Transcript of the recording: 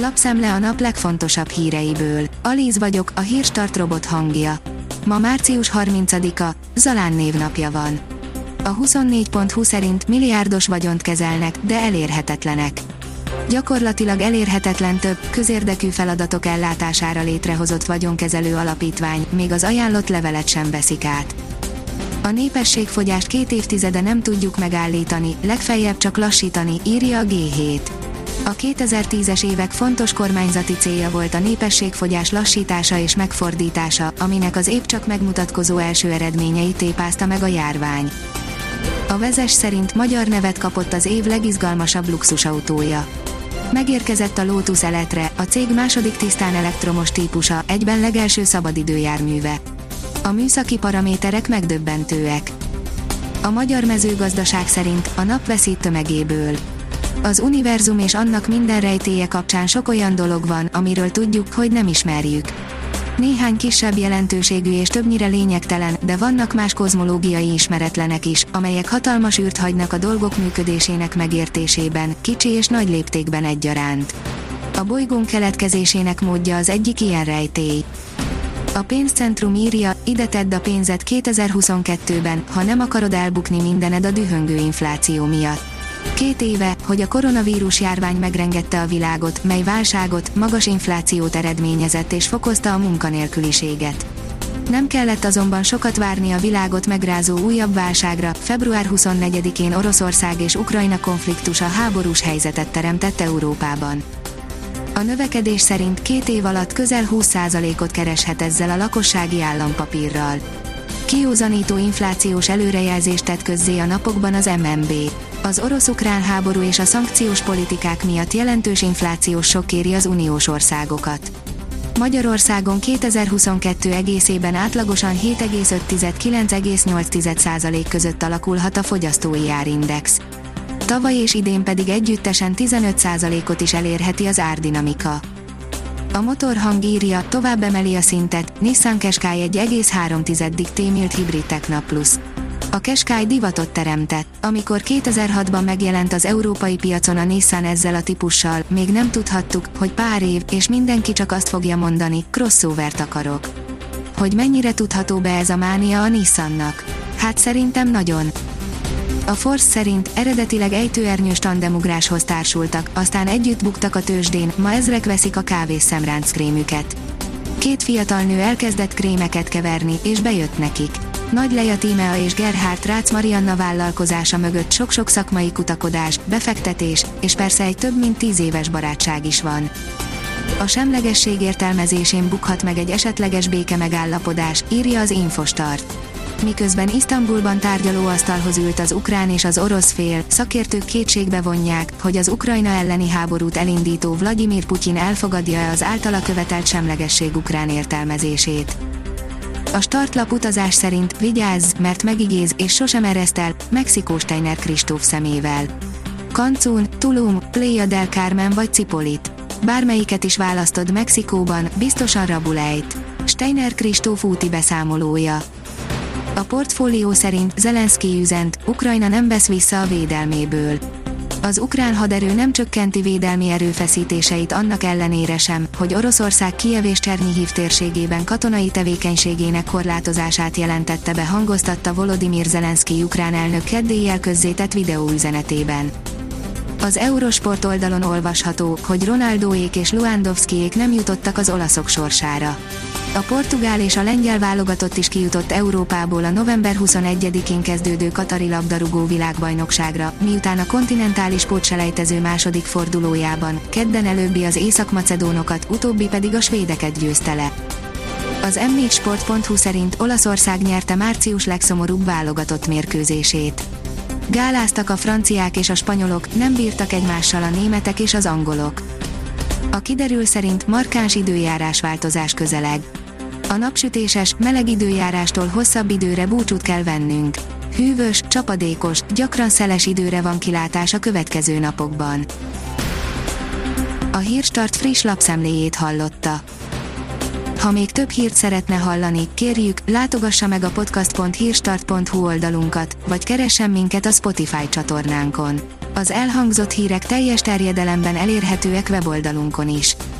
Lapszemle a nap legfontosabb híreiből. Aliz vagyok, a Hírstart robot hangja. Ma március 30-a, Zalán névnapja van. A 24.hu szerint milliárdos vagyont kezelnek, de elérhetetlenek. Gyakorlatilag elérhetetlen több, közérdekű feladatok ellátására létrehozott vagyonkezelő alapítvány, még az ajánlott levelet sem veszik át. A népességfogyást 2 évtizede nem tudjuk megállítani, legfeljebb csak lassítani, írja a G7. A 2010-es évek fontos kormányzati célja volt a népességfogyás lassítása és megfordítása, aminek az épp csak megmutatkozó első eredményeit tépázta meg a járvány. A Vezess szerint magyar nevet kapott az év legizgalmasabb luxusautója. Megérkezett a Lotus Eletre, a cég második tisztán elektromos típusa, egyben legelső szabadidőjárműve. A műszaki paraméterek megdöbbentőek. A magyar mezőgazdaság szerint a nap veszít tömegéből. Az univerzum és annak minden rejtélye kapcsán sok olyan dolog van, amiről tudjuk, hogy nem ismerjük. Néhány kisebb jelentőségű és többnyire lényegtelen, de vannak más kozmológiai ismeretlenek is, amelyek hatalmas űrt hagynak a dolgok működésének megértésében, kicsi és nagy léptékben egyaránt. A bolygón keletkezésének módja az egyik ilyen rejtély. A Pénzcentrum írja, ide tedd a pénzed 2022-ben, ha nem akarod elbukni mindened a dühöngő infláció miatt. 2 éve, hogy a koronavírus járvány megrengette a világot, mely válságot, magas inflációt eredményezett és fokozta a munkanélküliséget. Nem kellett azonban sokat várni a világot megrázó újabb válságra, február 24-én Oroszország és Ukrajna konfliktusa háborús helyzetet teremtett Európában. A növekedés szerint 2 év alatt közel 20%-ot kereshet ezzel a lakossági állampapírral. Kiózanító inflációs előrejelzést tett közzé a napokban az MMB. Az orosz-ukrán háború és a szankciós politikák miatt jelentős inflációs sokk éri az uniós országokat. Magyarországon 2022 egészében átlagosan 7,5–9,8% között alakulhat a fogyasztói árindex. Tavaly és idén pedig együttesen 15%-ot is elérheti az árdinamika. A Motorhang írja, tovább emeli a szintet, Nissan Qashqai 1,3-ig témilt hibrid Techna Plus. A Qashqai divatot teremtett, amikor 2006-ban megjelent az európai piacon a Nissan ezzel a típussal, még nem tudhattuk, hogy pár év, és mindenki csak azt fogja mondani, crossovert akarok. Hogy mennyire tudható be ez a mánia a Nissannak? Hát szerintem nagyon. A Force szerint eredetileg ejtőernyős tandemugráshoz társultak, aztán együtt buktak a tőzsdén, ma ezrek veszik a kávés szemránckrémüket. 2 fiatal nő elkezdett krémeket keverni, és bejött nekik. Nagy Leia Tímea és Gerhard Rácz Marianna vállalkozása mögött sok-sok szakmai kutakodás, befektetés, és persze egy több mint 10 éves barátság is van. A semlegesség értelmezésén bukhat meg egy esetleges béke megállapodás, írja az Infostart. Miközben Isztambulban tárgyalóasztalhoz ült az ukrán és az orosz fél, szakértők kétségbe vonják, hogy az Ukrajna elleni háborút elindító Vladimir Putyin elfogadja-e az általa követelt semlegesség ukrán értelmezését. A Startlap utazás szerint vigyázz, mert megigéz és sosem ereszt el, Mexikó Steiner Kristóf szemével. Cancún, Tulum, Playa del Carmen vagy Cipolit. Bármelyiket is választod Mexikóban, biztosan rabulejt. Steiner Kristóf úti beszámolója. A Portfólió szerint Zelenszkij üzent, Ukrajna nem vesz vissza a védelméből. Az ukrán haderő nem csökkenti védelmi erőfeszítéseit annak ellenére sem, hogy Oroszország Kijev és Csernyhiv térségében katonai tevékenységének korlátozását jelentette be, hangoztatta Volodimir Zelenszkij ukrán elnök kedd éjjel közzétett videóüzenetében. Az Eurosport oldalon olvasható, hogy Ronaldóék és Lewandowskiék nem jutottak az olaszok sorsára. A portugál és a lengyel válogatott is kijutott Európából a november 21-én kezdődő katari labdarúgó világbajnokságra, miután a kontinentális pótselejtező második fordulójában kedden előbbi az észak-macedónokat, utóbbi pedig a svédeket győzte le. Az M4Sport.hu szerint Olaszország nyerte március legszomorúbb válogatott mérkőzését. Gáláztak a franciák és a spanyolok, nem bírtak egymással a németek és az angolok. A kiderül szerint markáns időjárásváltozás közeleg. A napsütéses, meleg időjárástól hosszabb időre búcsút kell vennünk. Hűvös, csapadékos, gyakran szeles időre van kilátás a következő napokban. A Hírstart friss lapszemléjét hallotta. Ha még több hírt szeretne hallani, kérjük, látogassa meg a podcast.hírstart.hu oldalunkat, vagy keressen minket a Spotify csatornánkon. Az elhangzott hírek teljes terjedelemben elérhetőek weboldalunkon is.